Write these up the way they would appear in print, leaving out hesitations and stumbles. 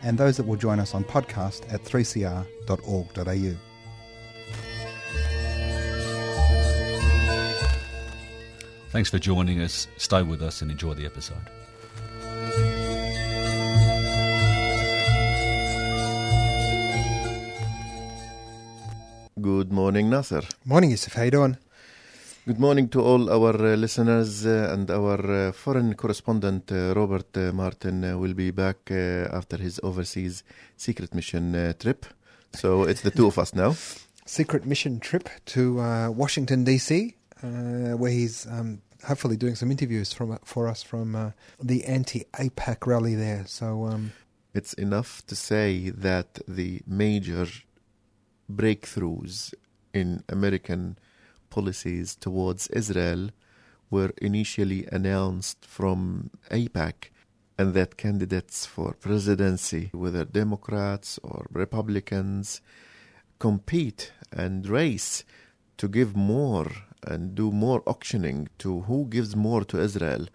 and those that will join us on podcast at 3cr.org.au. Thanks for joining us. Stay with us and enjoy the episode. Good morning, Nasser. Morning, Yusuf. How are you doing? Good morning to all our listeners, and our foreign correspondent, Robert Martin, will be back after his overseas secret mission trip. So it's the two of us now. Secret mission trip to Washington, D.C., where he's hopefully doing some interviews for us from the anti-AIPAC rally there. So it's enough to say that the major breakthroughs in American policies towards Israel were initially announced from AIPAC, and that candidates for presidency, whether Democrats or Republicans, compete and race to give more and do more auctioning to who gives more to Israel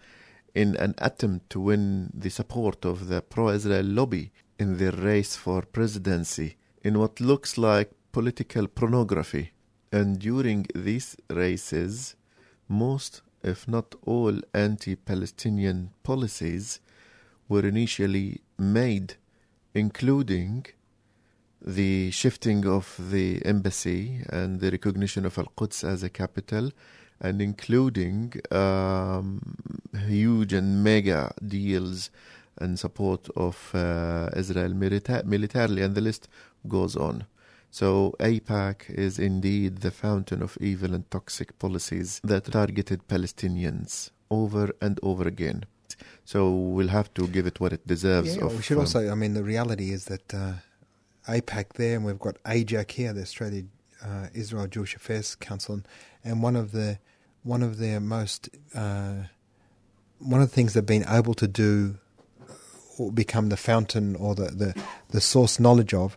in an attempt to win the support of the pro-Israel lobby in their race for presidency in what looks like political pornography. And during these races, most, if not all, anti-Palestinian policies were initially made, including the shifting of the embassy and the recognition of Al-Quds as a capital, and including huge and mega deals and support of Israel militarily, and the list goes on. So AIPAC is indeed the fountain of evil and toxic policies that targeted Palestinians over and over again. So we'll have to give it what it deserves. Yeah, we should also, I mean, the reality is that AIPAC there, and we've got AJAC here, the Australia Israel Jewish Affairs Council, and one of the things they've been able to do, or become the fountain or the source knowledge of,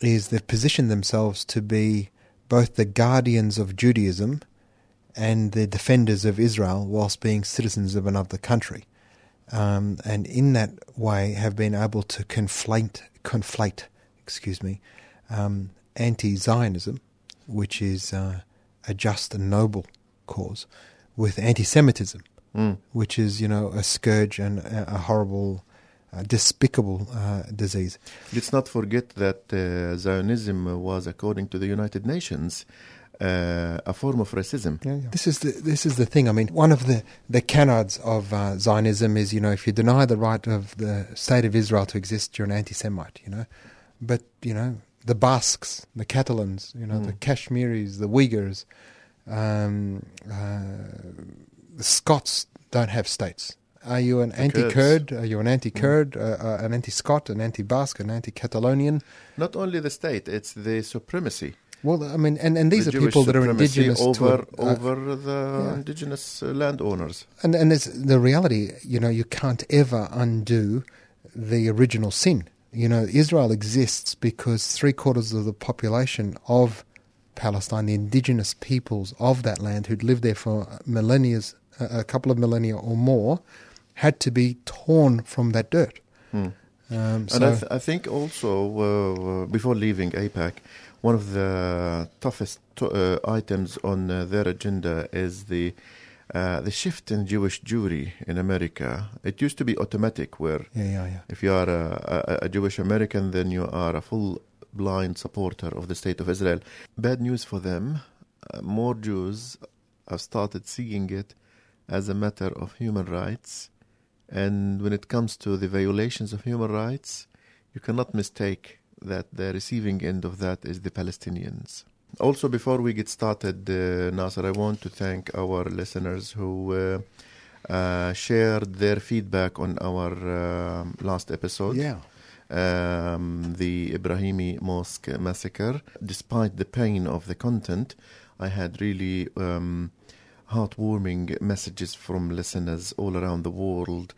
is they've positioned themselves to be both the guardians of Judaism and the defenders of Israel whilst being citizens of another country. And in that way have been able to conflate anti-Zionism, which is a just and noble cause, with anti-Semitism, which is, you know, a scourge and a horrible, despicable disease. Let's not forget that Zionism was, according to the United Nations, a form of racism. Yeah, yeah. This is the thing. I mean, one of the canards of Zionism is, you know, if you deny the right of the state of Israel to exist, you're an anti-Semite, you know. But, you know, the Basques, the Catalans, you know, the Kashmiris, the Uyghurs, the Scots don't have states. Are you an anti-Kurd? Are you an anti-Kurd, an anti-Scot, an anti-Basque, an anti-Catalonian? Not only the state, it's the supremacy. Well, I mean, and these are people that are indigenous over the indigenous landowners. And it's the reality, you know, you can't ever undo the original sin. You know, Israel exists because 3/4 of the population of Palestine, the indigenous peoples of that land who'd lived there for millennia, a couple of millennia or more, had to be torn from that dirt. And I think also, before leaving AIPAC, one of the toughest items on their agenda is the shift in Jewish Jewry in America. It used to be automatic, where if you are a Jewish American, then you are a full-blind supporter of the State of Israel. Bad news for them. More Jews have started seeing it as a matter of human rights. And when it comes to the violations of human rights, you cannot mistake that the receiving end of that is the Palestinians. Also, before we get started, Nasser, I want to thank our listeners who shared their feedback on our last episode. Yeah. the Ibrahimi Mosque massacre. Despite the pain of the content, I had really heartwarming messages from listeners all around the world.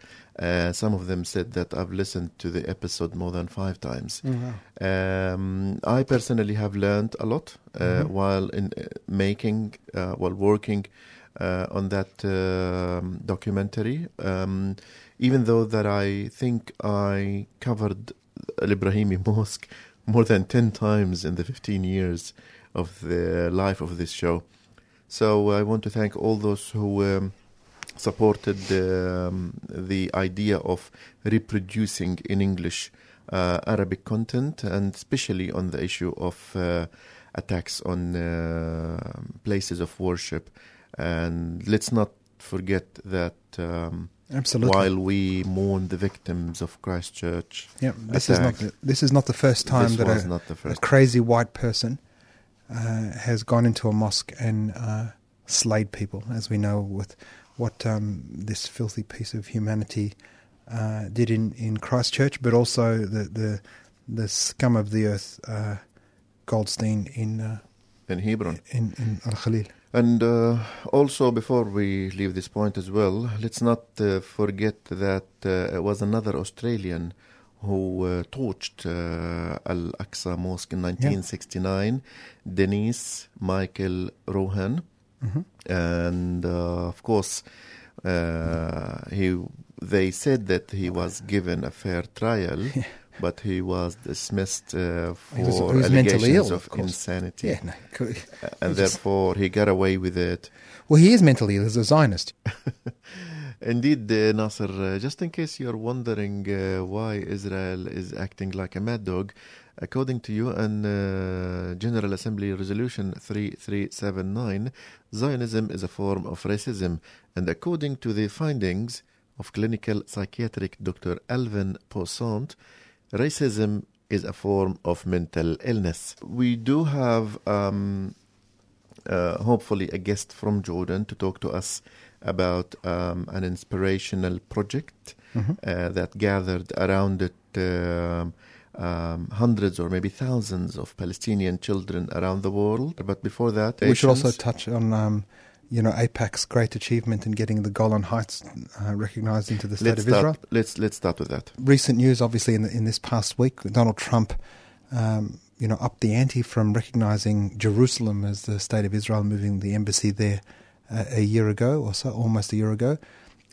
Some of them said that I've listened to the episode more than 5 times. Mm-hmm. I personally have learned a lot while in making, while working on that documentary. Even though that I think I covered Al-Ibrahimi Mosque more than 10 times in the 15 years of the life of this show. So I want to thank all those who supported the idea of reproducing in English Arabic content, and especially on the issue of attacks on places of worship. And let's not forget that while we mourn the victims of Christchurch attack, this is not the first time that a crazy white person has gone into a mosque and slayed people, as we know with what this filthy piece of humanity did in Christchurch, but also the scum of the earth Goldstein in Hebron, in Al-Khalil. And also, before we leave this point as well, let's not forget that it was another Australian who torched Al-Aqsa Mosque in 1969, Denise Michael Rohan. Mm-hmm. And of course, they said that he was given a fair trial, but he was dismissed for he was allegations of insanity. Yeah, no, and therefore, he got away with it. Well, he is mentally ill as a Zionist. Indeed, Nasser, just in case you're wondering why Israel is acting like a mad dog, according to UN General Assembly Resolution 3379, Zionism is a form of racism. And according to the findings of clinical psychiatric Dr. Alvin Poussant, racism is a form of mental illness. We do have, hopefully, a guest from Jordan to talk to us about an inspirational project that gathered around it hundreds or maybe thousands of Palestinian children around the world. But before that, we should also touch on AIPAC's great achievement in getting the Golan Heights recognized into the State of Israel. Let's start with that. Recent news, obviously, in this past week, Donald Trump upped the ante from recognizing Jerusalem as the State of Israel, moving the embassy there a year ago or so, almost a year ago,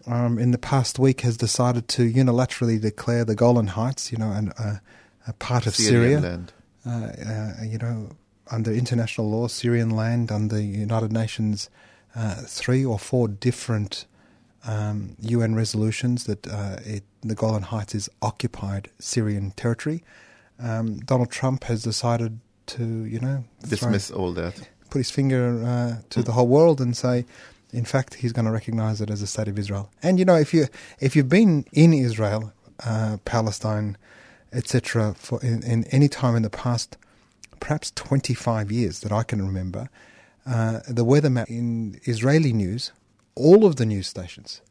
in the past week has decided to unilaterally declare the Golan Heights, a part of Syria, under international law, Syrian land, under the United Nations 3 or 4 different UN resolutions that the Golan Heights is occupied Syrian territory. Donald Trump has decided to, dismiss all that. Put his finger to the whole world and say, in fact, he's going to recognize it as a state of Israel. And if you've been in Israel, Palestine, etc., for in any time in the past, perhaps 25 years that I can remember, the weather map in Israeli news, all of the news stations,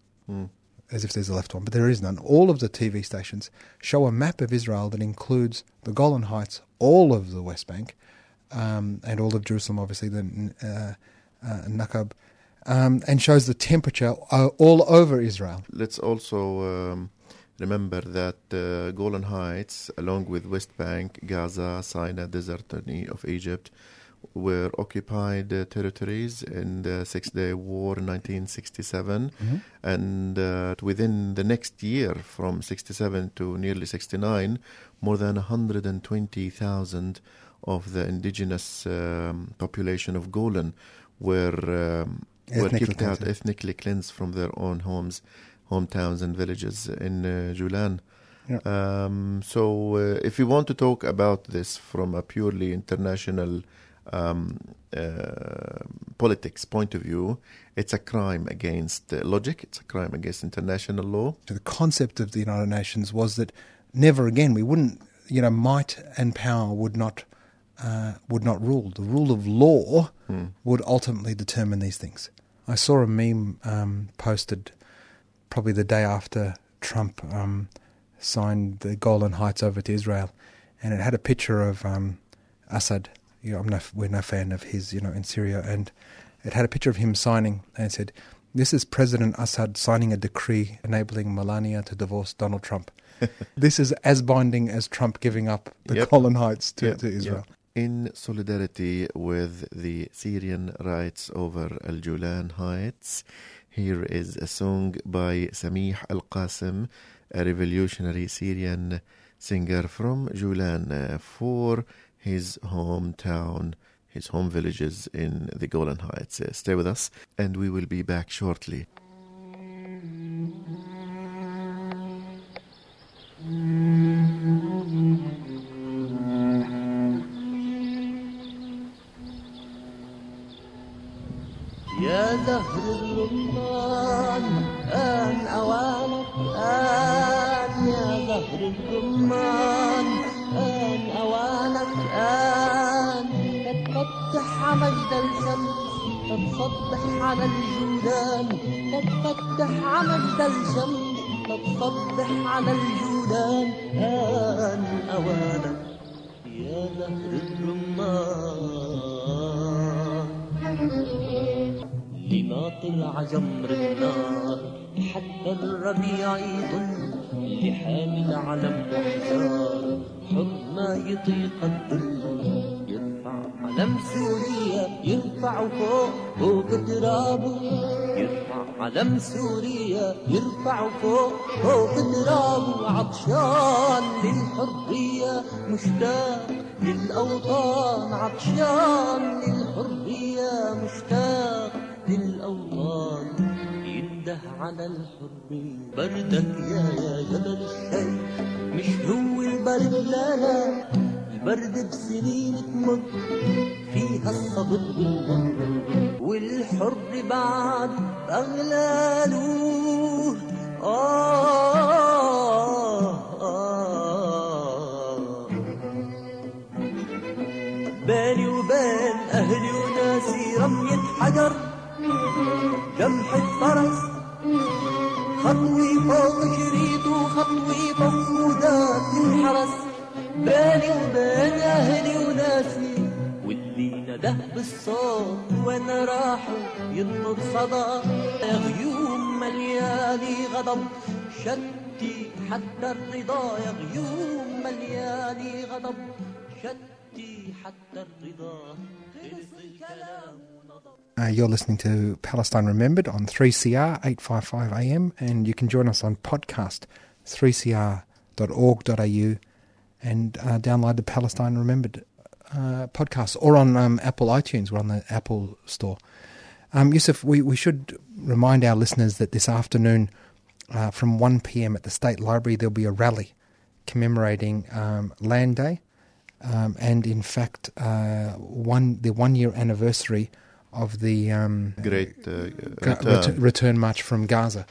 as if there's a left one, but there is none. All of the TV stations show a map of Israel that includes the Golan Heights, all of the West Bank. And all of Jerusalem, obviously, the Nakab, and shows the temperature all over Israel. Let's also remember that Golan Heights, along with West Bank, Gaza, Sinai, Desert of Egypt, were occupied territories in the Six-Day War in 1967. Mm-hmm. And within the next year, from 67 to nearly 69, more than 120,000 of the indigenous population of Golan were kicked out, ethnically cleansed from their own hometowns and villages in Julan. Yeah. So if you want to talk about this from a purely international politics point of view, it's a crime against logic, it's a crime against international law. So the concept of the United Nations was that never again we wouldn't, might and power would not rule. The rule of law would ultimately determine these things. I saw a meme posted probably the day after Trump signed the Golan Heights over to Israel, and it had a picture of Assad. You know, we're no fan of his, you know, in Syria, and it had a picture of him signing, and it said, "This is President Assad signing a decree enabling Melania to divorce Donald Trump." This is as binding as Trump giving up the Golan Heights to Israel. Yep. In solidarity with the Syrian riots over Al-Julan Heights, here is a song by Samih Al-Qasim, a revolutionary Syrian singer from Julan, for his hometown, his home villages in the Golan Heights. Stay with us, and we will be back shortly. يا زهر الرمان أن أوانك أن يا زهر الرمان أن أوانك أن تتفتح على الشمس تتصبح على الجولان تتفتح على الشمس تتصبح على الجولان أن أوانك يا زهر الرمان لما طلع جمر النار حتى الربيع يطل لحامل علم وحجار حب ما يطيق الظل يرفع علم سوريا يرفع فوق فوق ترابه يرفع علم سوريا يرفع فوق فوق ترابه عطشان للحرية مشتاق للأوطان عطشان للحرية مشتاق للأوطان ينده على الحرية بردك يا جبل الشاي مش هو البرد لا لا البرد بسنين تمر فيها الصبر بالمر والحر بعد بغلاله بالي وبين أهلي وناسي رمية حجر جمح الفرس خطوي فوق شريط وخطوي موجودات الحرس بالي وبين أهلي وناسي واللي نده بالصوت وانا راحوا ينض صدى غيوم ملياني غضب شتي حتى الرضا يا غيوم ملياني غضب شتي حتى الرضا خلص الكلام. You're listening to Palestine Remembered on 3CR 855 AM, and you can join us on podcast 3cr.org.au and download the Palestine Remembered podcast, or on Apple iTunes. We're on the Apple store. Yusuf, we should remind our listeners that this afternoon from 1pm at the State Library there'll be a rally commemorating Land Day and in fact the 1 year anniversary of the Great Return March from Gaza.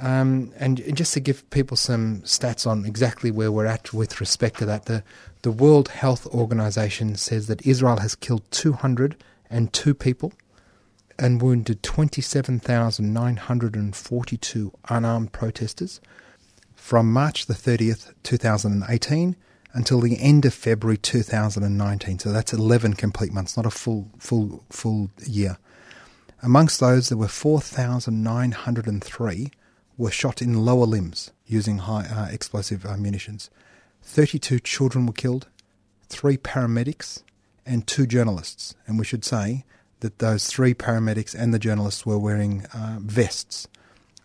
And just to give people some stats on exactly where we're at with respect to that, the World Health Organization says that Israel has killed 202 people and wounded 27,942 unarmed protesters from March the 30th, 2018, until the end of February 2019. So that's 11 complete months, not a full year. Amongst those, there were 4,903 were shot in lower limbs using high explosive munitions. 32 children were killed, 3 paramedics and 2 journalists. And we should say that those 3 paramedics and the journalists were wearing vests.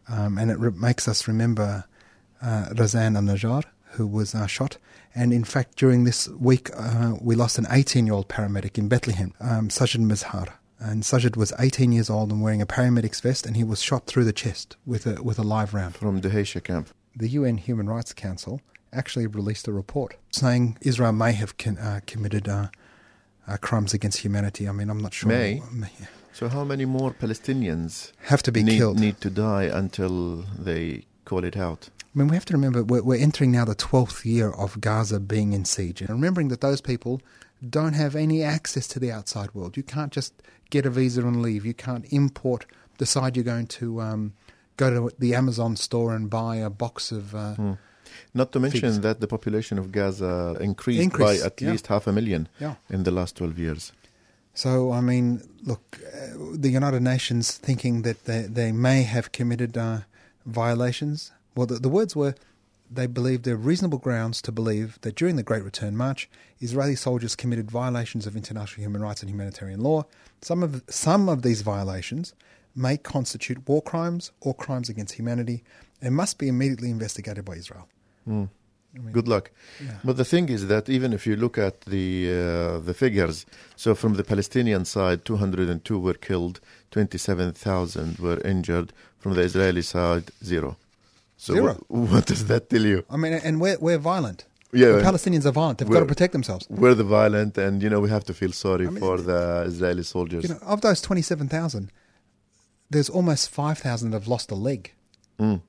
And it makes us remember Razan Al-Najjar, who was shot. And in fact, during this week, we lost an 18-year-old paramedic in Bethlehem, Sajid Mizhar. And Sajid was 18 years old and wearing a paramedic's vest, and he was shot through the chest with a live round. From Deheishah camp. The UN Human Rights Council actually released a report saying Israel may have committed crimes against humanity. I mean, I'm not sure. May. So how many more Palestinians have to be killed? Need to die until they call it out? I mean, we have to remember we're entering now the 12th year of Gaza being in siege, and remembering that those people don't have any access to the outside world. You can't just get a visa and leave. You can't decide you're going to go to the Amazon store and buy a box of Not to mention that the population of Gaza increased by at least 500,000 in the last 12 years. So, I mean, look, the United Nations thinking that they may have committed violations. Well, the words were, they believe there are reasonable grounds to believe that during the Great Return March, Israeli soldiers committed violations of international human rights and humanitarian law. Some of these violations may constitute war crimes or crimes against humanity and must be immediately investigated by Israel. Mm. I mean, good luck. Yeah. But the thing is that even if you look at the figures, so from the Palestinian side, 202 were killed, 27,000 were injured. From the Israeli side, zero. So what does that tell you? I mean, and we're violent. Yeah, the Palestinians are violent. They've got to protect themselves. We're the violent, and we have to feel sorry for the Israeli soldiers. Of those 27,000, there's almost 5,000 that have lost a leg. Mm.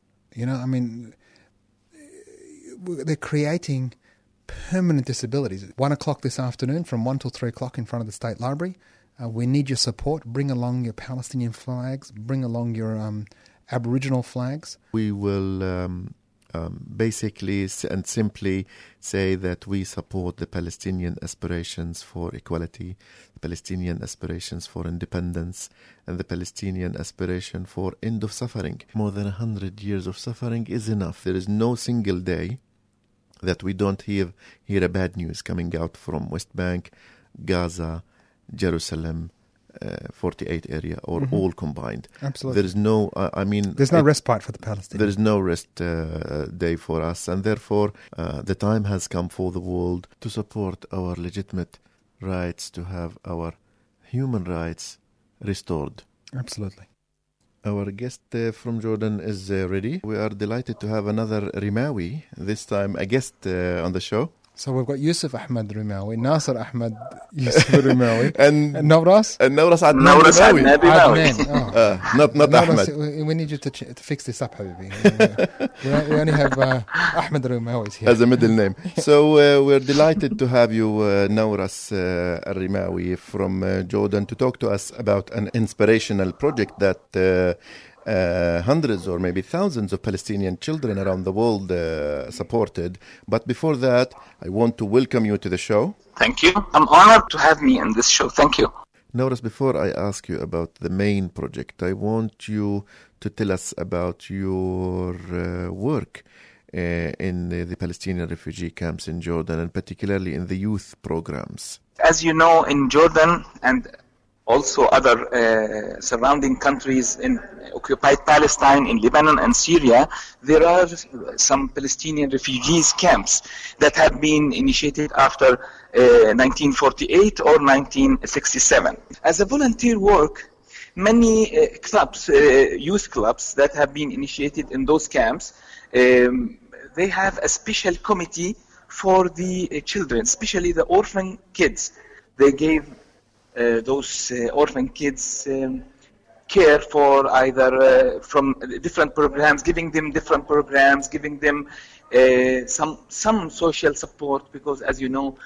They're creating permanent disabilities. 1 o'clock this afternoon, from 1 till 3 o'clock in front of the State Library, we need your support. Bring along your Palestinian flags. Bring along your Aboriginal flags. We will basically and simply say that we support the Palestinian aspirations for equality, the Palestinian aspirations for independence, and the Palestinian aspiration for end of suffering. More than 100 years of suffering is enough. There is no single day that we don't hear a bad news coming out from West Bank, Gaza, Jerusalem, 48 area, or all combined. Absolutely. There is no, there's no respite for the Palestinians. There is no rest day for us, and therefore the time has come for the world to support our legitimate rights, to have our human rights restored. Absolutely. Our guest from Jordan is ready. We are delighted to have another Rimawi, this time a guest on the show. So we've got Yusuf Ahmed Rimawi, Nasser Ahmed Yusuf Rimawi, and Nauras Adnan Ar-Rimawi. Not Ahmed. We need you to fix this up, Habibi. We only have Ahmed Rimawi's here as a middle name. So we're delighted to have you, Nauras Ar-Rimawi, from Jordan, to talk to us about an inspirational project that hundreds or maybe thousands of Palestinian children around the world supported. But before that, I want to welcome you to the show. Thank you. I'm honored to have me in this show. Thank you. Nauras, before I ask you about the main project, I want you to tell us about your work in the Palestinian refugee camps in Jordan, and particularly in the youth programs. As you know, in Jordan and also other surrounding countries in occupied Palestine, in Lebanon and Syria, there are some Palestinian refugees camps that have been initiated after 1948 or 1967. As a volunteer work, many clubs, youth clubs that have been initiated in those camps, they have a special committee for the children, especially the orphan kids. They gave those orphan kids care for either from different programs, giving them some social support, because as you know,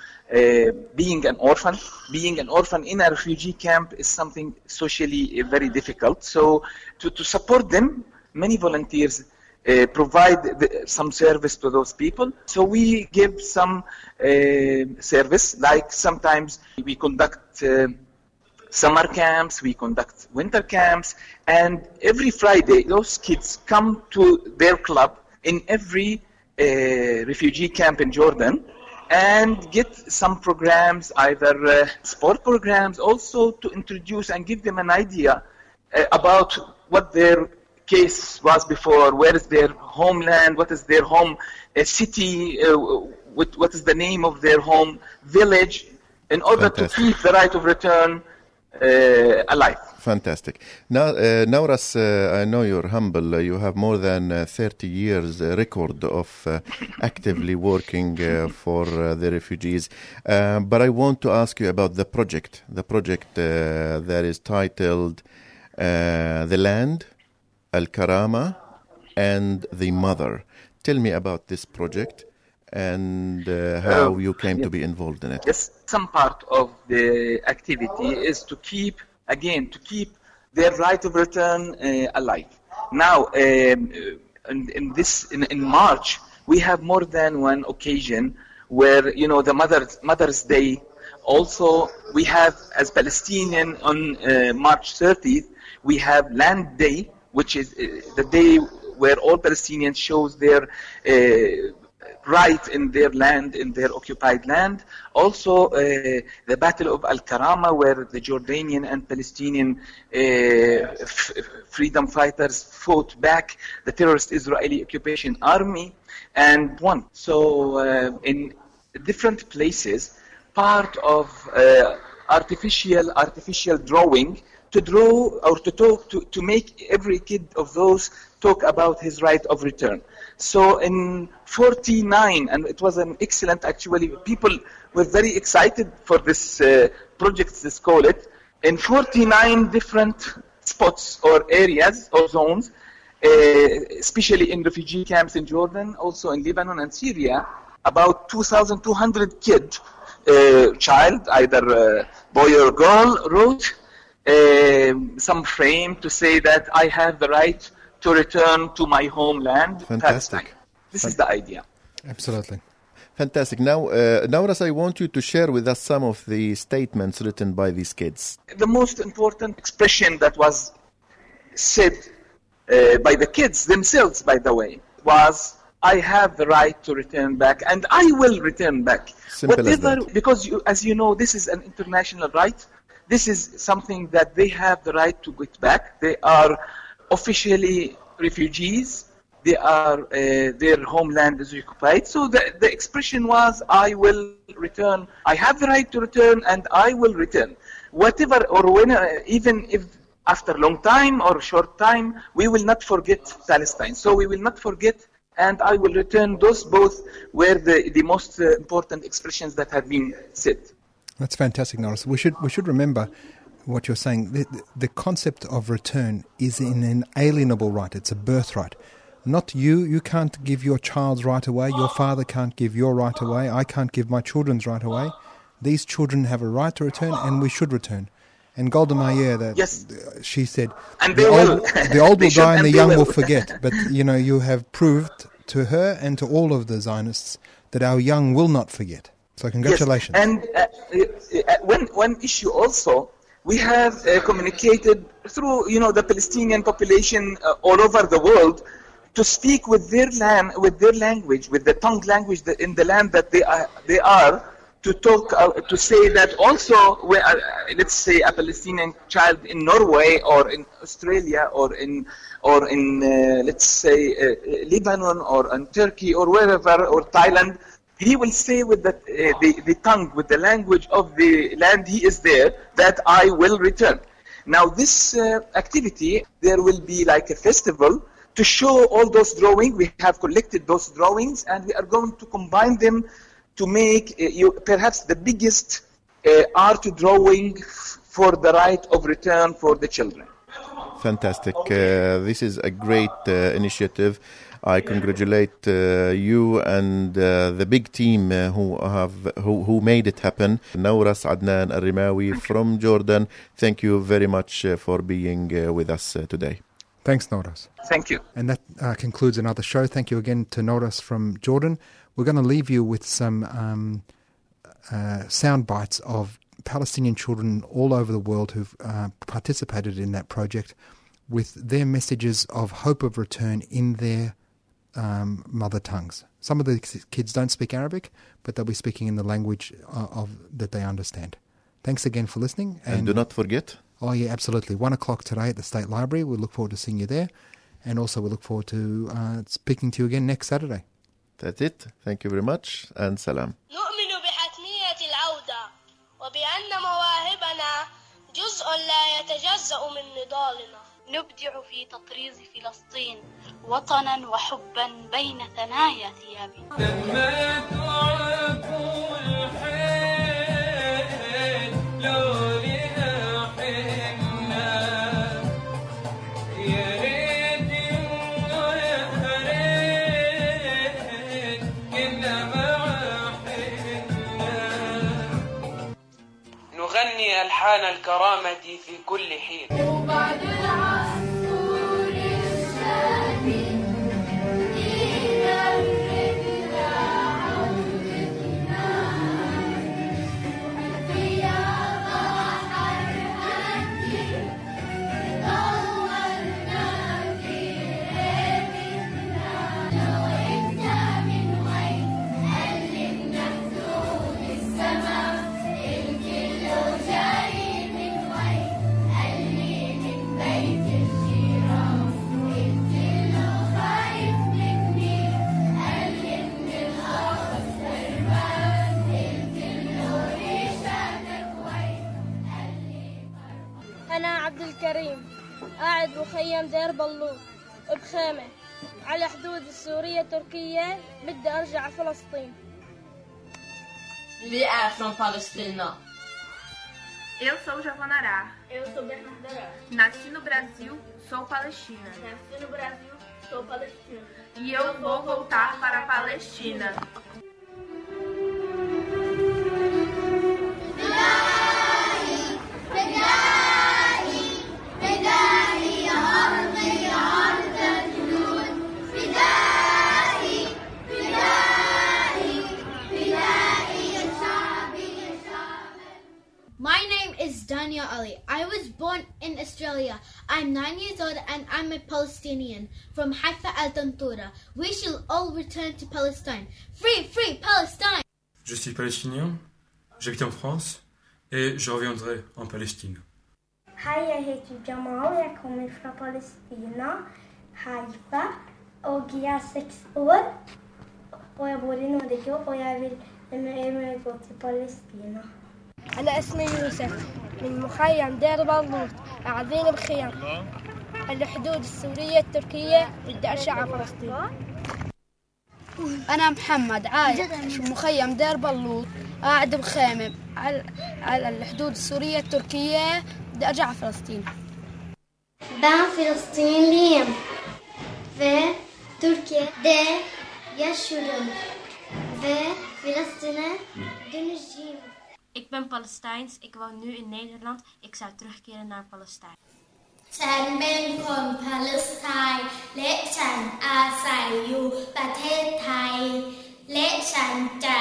being an orphan in a refugee camp is something socially very difficult. So to support them, many volunteers provide some service to those people. So we give some service, like sometimes we conduct summer camps, we conduct winter camps, and every Friday those kids come to their club in every refugee camp in Jordan and get some programs, either sport programs, also to introduce and give them an idea about what their case was before, where is their homeland, what is their home city, what is the name of their home village, in order to keep the right of return alive. Fantastic. Now, Nauras, I know you're humble. You have more than 30 years record of actively working for the refugees. But I want to ask you about the project. The project that is titled The Land, Al-Karama and the Mother. Tell me about this project and how you came to be involved in it. Yes, some part of the activity is to keep their right of return alive. Now, in March, We have more than one occasion where, you know, the Mother's Day. Also, we have, as Palestinian, on March 30th, we have Land Day, which is the day where all Palestinians shows their right in their land, in their occupied land. Also, the Battle of Al-Karama, where the Jordanian and Palestinian freedom fighters fought back the terrorist Israeli occupation army and won. So, in different places, part of artificial drawing to draw or to talk to make every kid of those talk about his right of return. So in 49, and it was an excellent, actually, people were very excited for this project, let's call it, in 49 different spots or areas or zones, especially in refugee camps in Jordan, also in Lebanon and Syria, about 2,200 kids, child, either boy or girl, wrote some frame to say that I have the right to return to my homeland. Fantastic. This is the idea. Absolutely. Fantastic. Now, Nauras, I want you to share with us some of the statements written by these kids. The most important expression that was said by the kids themselves, by the way, was, I have the right to return back, and I will return back. Simple as that. Because, as you know, this is an international right. This is something that they have the right to get back. They are officially refugees. They are their homeland is occupied. So the expression was, I will return. I have the right to return, and I will return. Whatever or when, even if after long time or short time, we will not forget Palestine. So we will not forget. And I will return. Those both were the most important expressions that have been said. That's fantastic, Nauras. We should remember what you're saying. The concept of return is an inalienable right. It's a birthright. Not you. You can't give your child's right away. Your father can't give your right away. I can't give my children's right away. These children have a right to return, and we should return. And Golda Meir, yes. She said, the old will die and the young will forget. But, you know, you have proved to her and to all of the Zionists that our young will not forget. So congratulations. Yes. And one issue also, we have communicated through, you know, the Palestinian population all over the world to speak with their land, with their language, with the tongue language in the land that they are. To talk, to say that also, let's say a Palestinian child in Norway or in Australia or in let's say Lebanon or in Turkey or wherever or Thailand, he will say with the tongue, with the language of the land he is there, that I will return. Now this activity, there will be like a festival to show all those drawings. We have collected those drawings and we are going to combine them to make perhaps the biggest art drawing for the right of return for the children. Fantastic. Okay. This is a great initiative. I congratulate you and the big team who made it happen. Nauras Adnan Ar-Rimawi from Jordan. Thank you very much for being with us today. Thanks, Nauras. Thank you. And that concludes another show. Thank you again to Nauras from Jordan. We're going to leave you with some sound bites of Palestinian children all over the world who've participated in that project with their messages of hope of return in their mother tongues. Some of the kids don't speak Arabic, but they'll be speaking in the language that they understand. Thanks again for listening. And do not forget. Oh, yeah, absolutely. 1 o'clock today at the State Library. We look forward to seeing you there. And also we look forward to speaking to you again next Saturday. That's it. Thank you very much and salam. نؤمن بحتمية العودة وبأن مواهبنا جزء لا يتجزأ من نضالنا. نبدع في تطريز فلسطين وطنا وحبا بين ثنايا ثيابنا. ألحان الكرامة في كل حين. وبعد العصور الشادي إلى الرحيم. قاعد مخيم دير بلوط بخيمة على حدود السورية التركية. بدي أرجع فلسطين. Liar from Palestina. Eu sou Javanará. Eu sou Bernardará. Nasci no Brasil, sou palestina. Nasci no Brasil, sou palestina. E eu vou voltar para a Palestina. I was born in Australia. I'm 9 years old and I'm a Palestinian from Haifa al-Tantura. We shall all return to Palestine. Free, free Palestine! Je suis palestinien, j'habite en France et je reviendrai en Palestine. Hi, I hate you, Jamal. I'm coming from Palestine, Haifa. I'm 6 years old. I'm born in Malaysia and I will go to Palestine. أنا اسمي يوسف من مخيم دير بلوط قاعدين بخيام على حدود السورية التركية بدي أرجع على فلسطين. أنا محمد عايش مخيم دير بلوط قاعد بخيمة على الحدود السورية التركية بدي أرجع على فلسطين. Ben Filistinliyim ve Türkiye'de yaşıyorum ve Filistin'e döneceğim. Ik ben Palestijns, ik woon nu in Nederland, ik zou terugkeren naar Palestijn. Zijn ben van Palestijn, let zijn asai u, patet Thai, let zijn ja,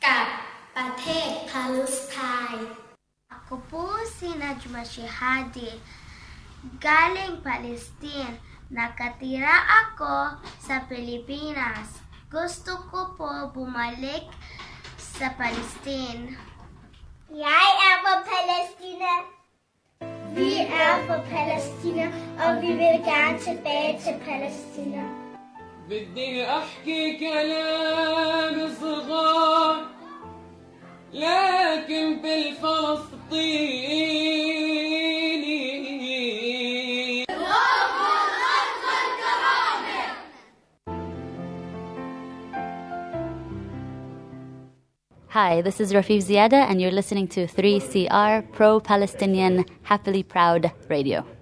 kap, patet Palestijn. Akupusi najma shihadi, galing Palestine, nakatira ako sa Pilipinas. Gusto ko po bumalik sa Palestine. I am a Palestinian. We are for Palestine, and we will go back to Palestine. بدي أحكي كلام صغار لكن بالفلسطيني. الله أكبر كرامة. Hi, this is Rafeef Ziadah, and you're listening to 3CR, pro-Palestinian, happily proud radio.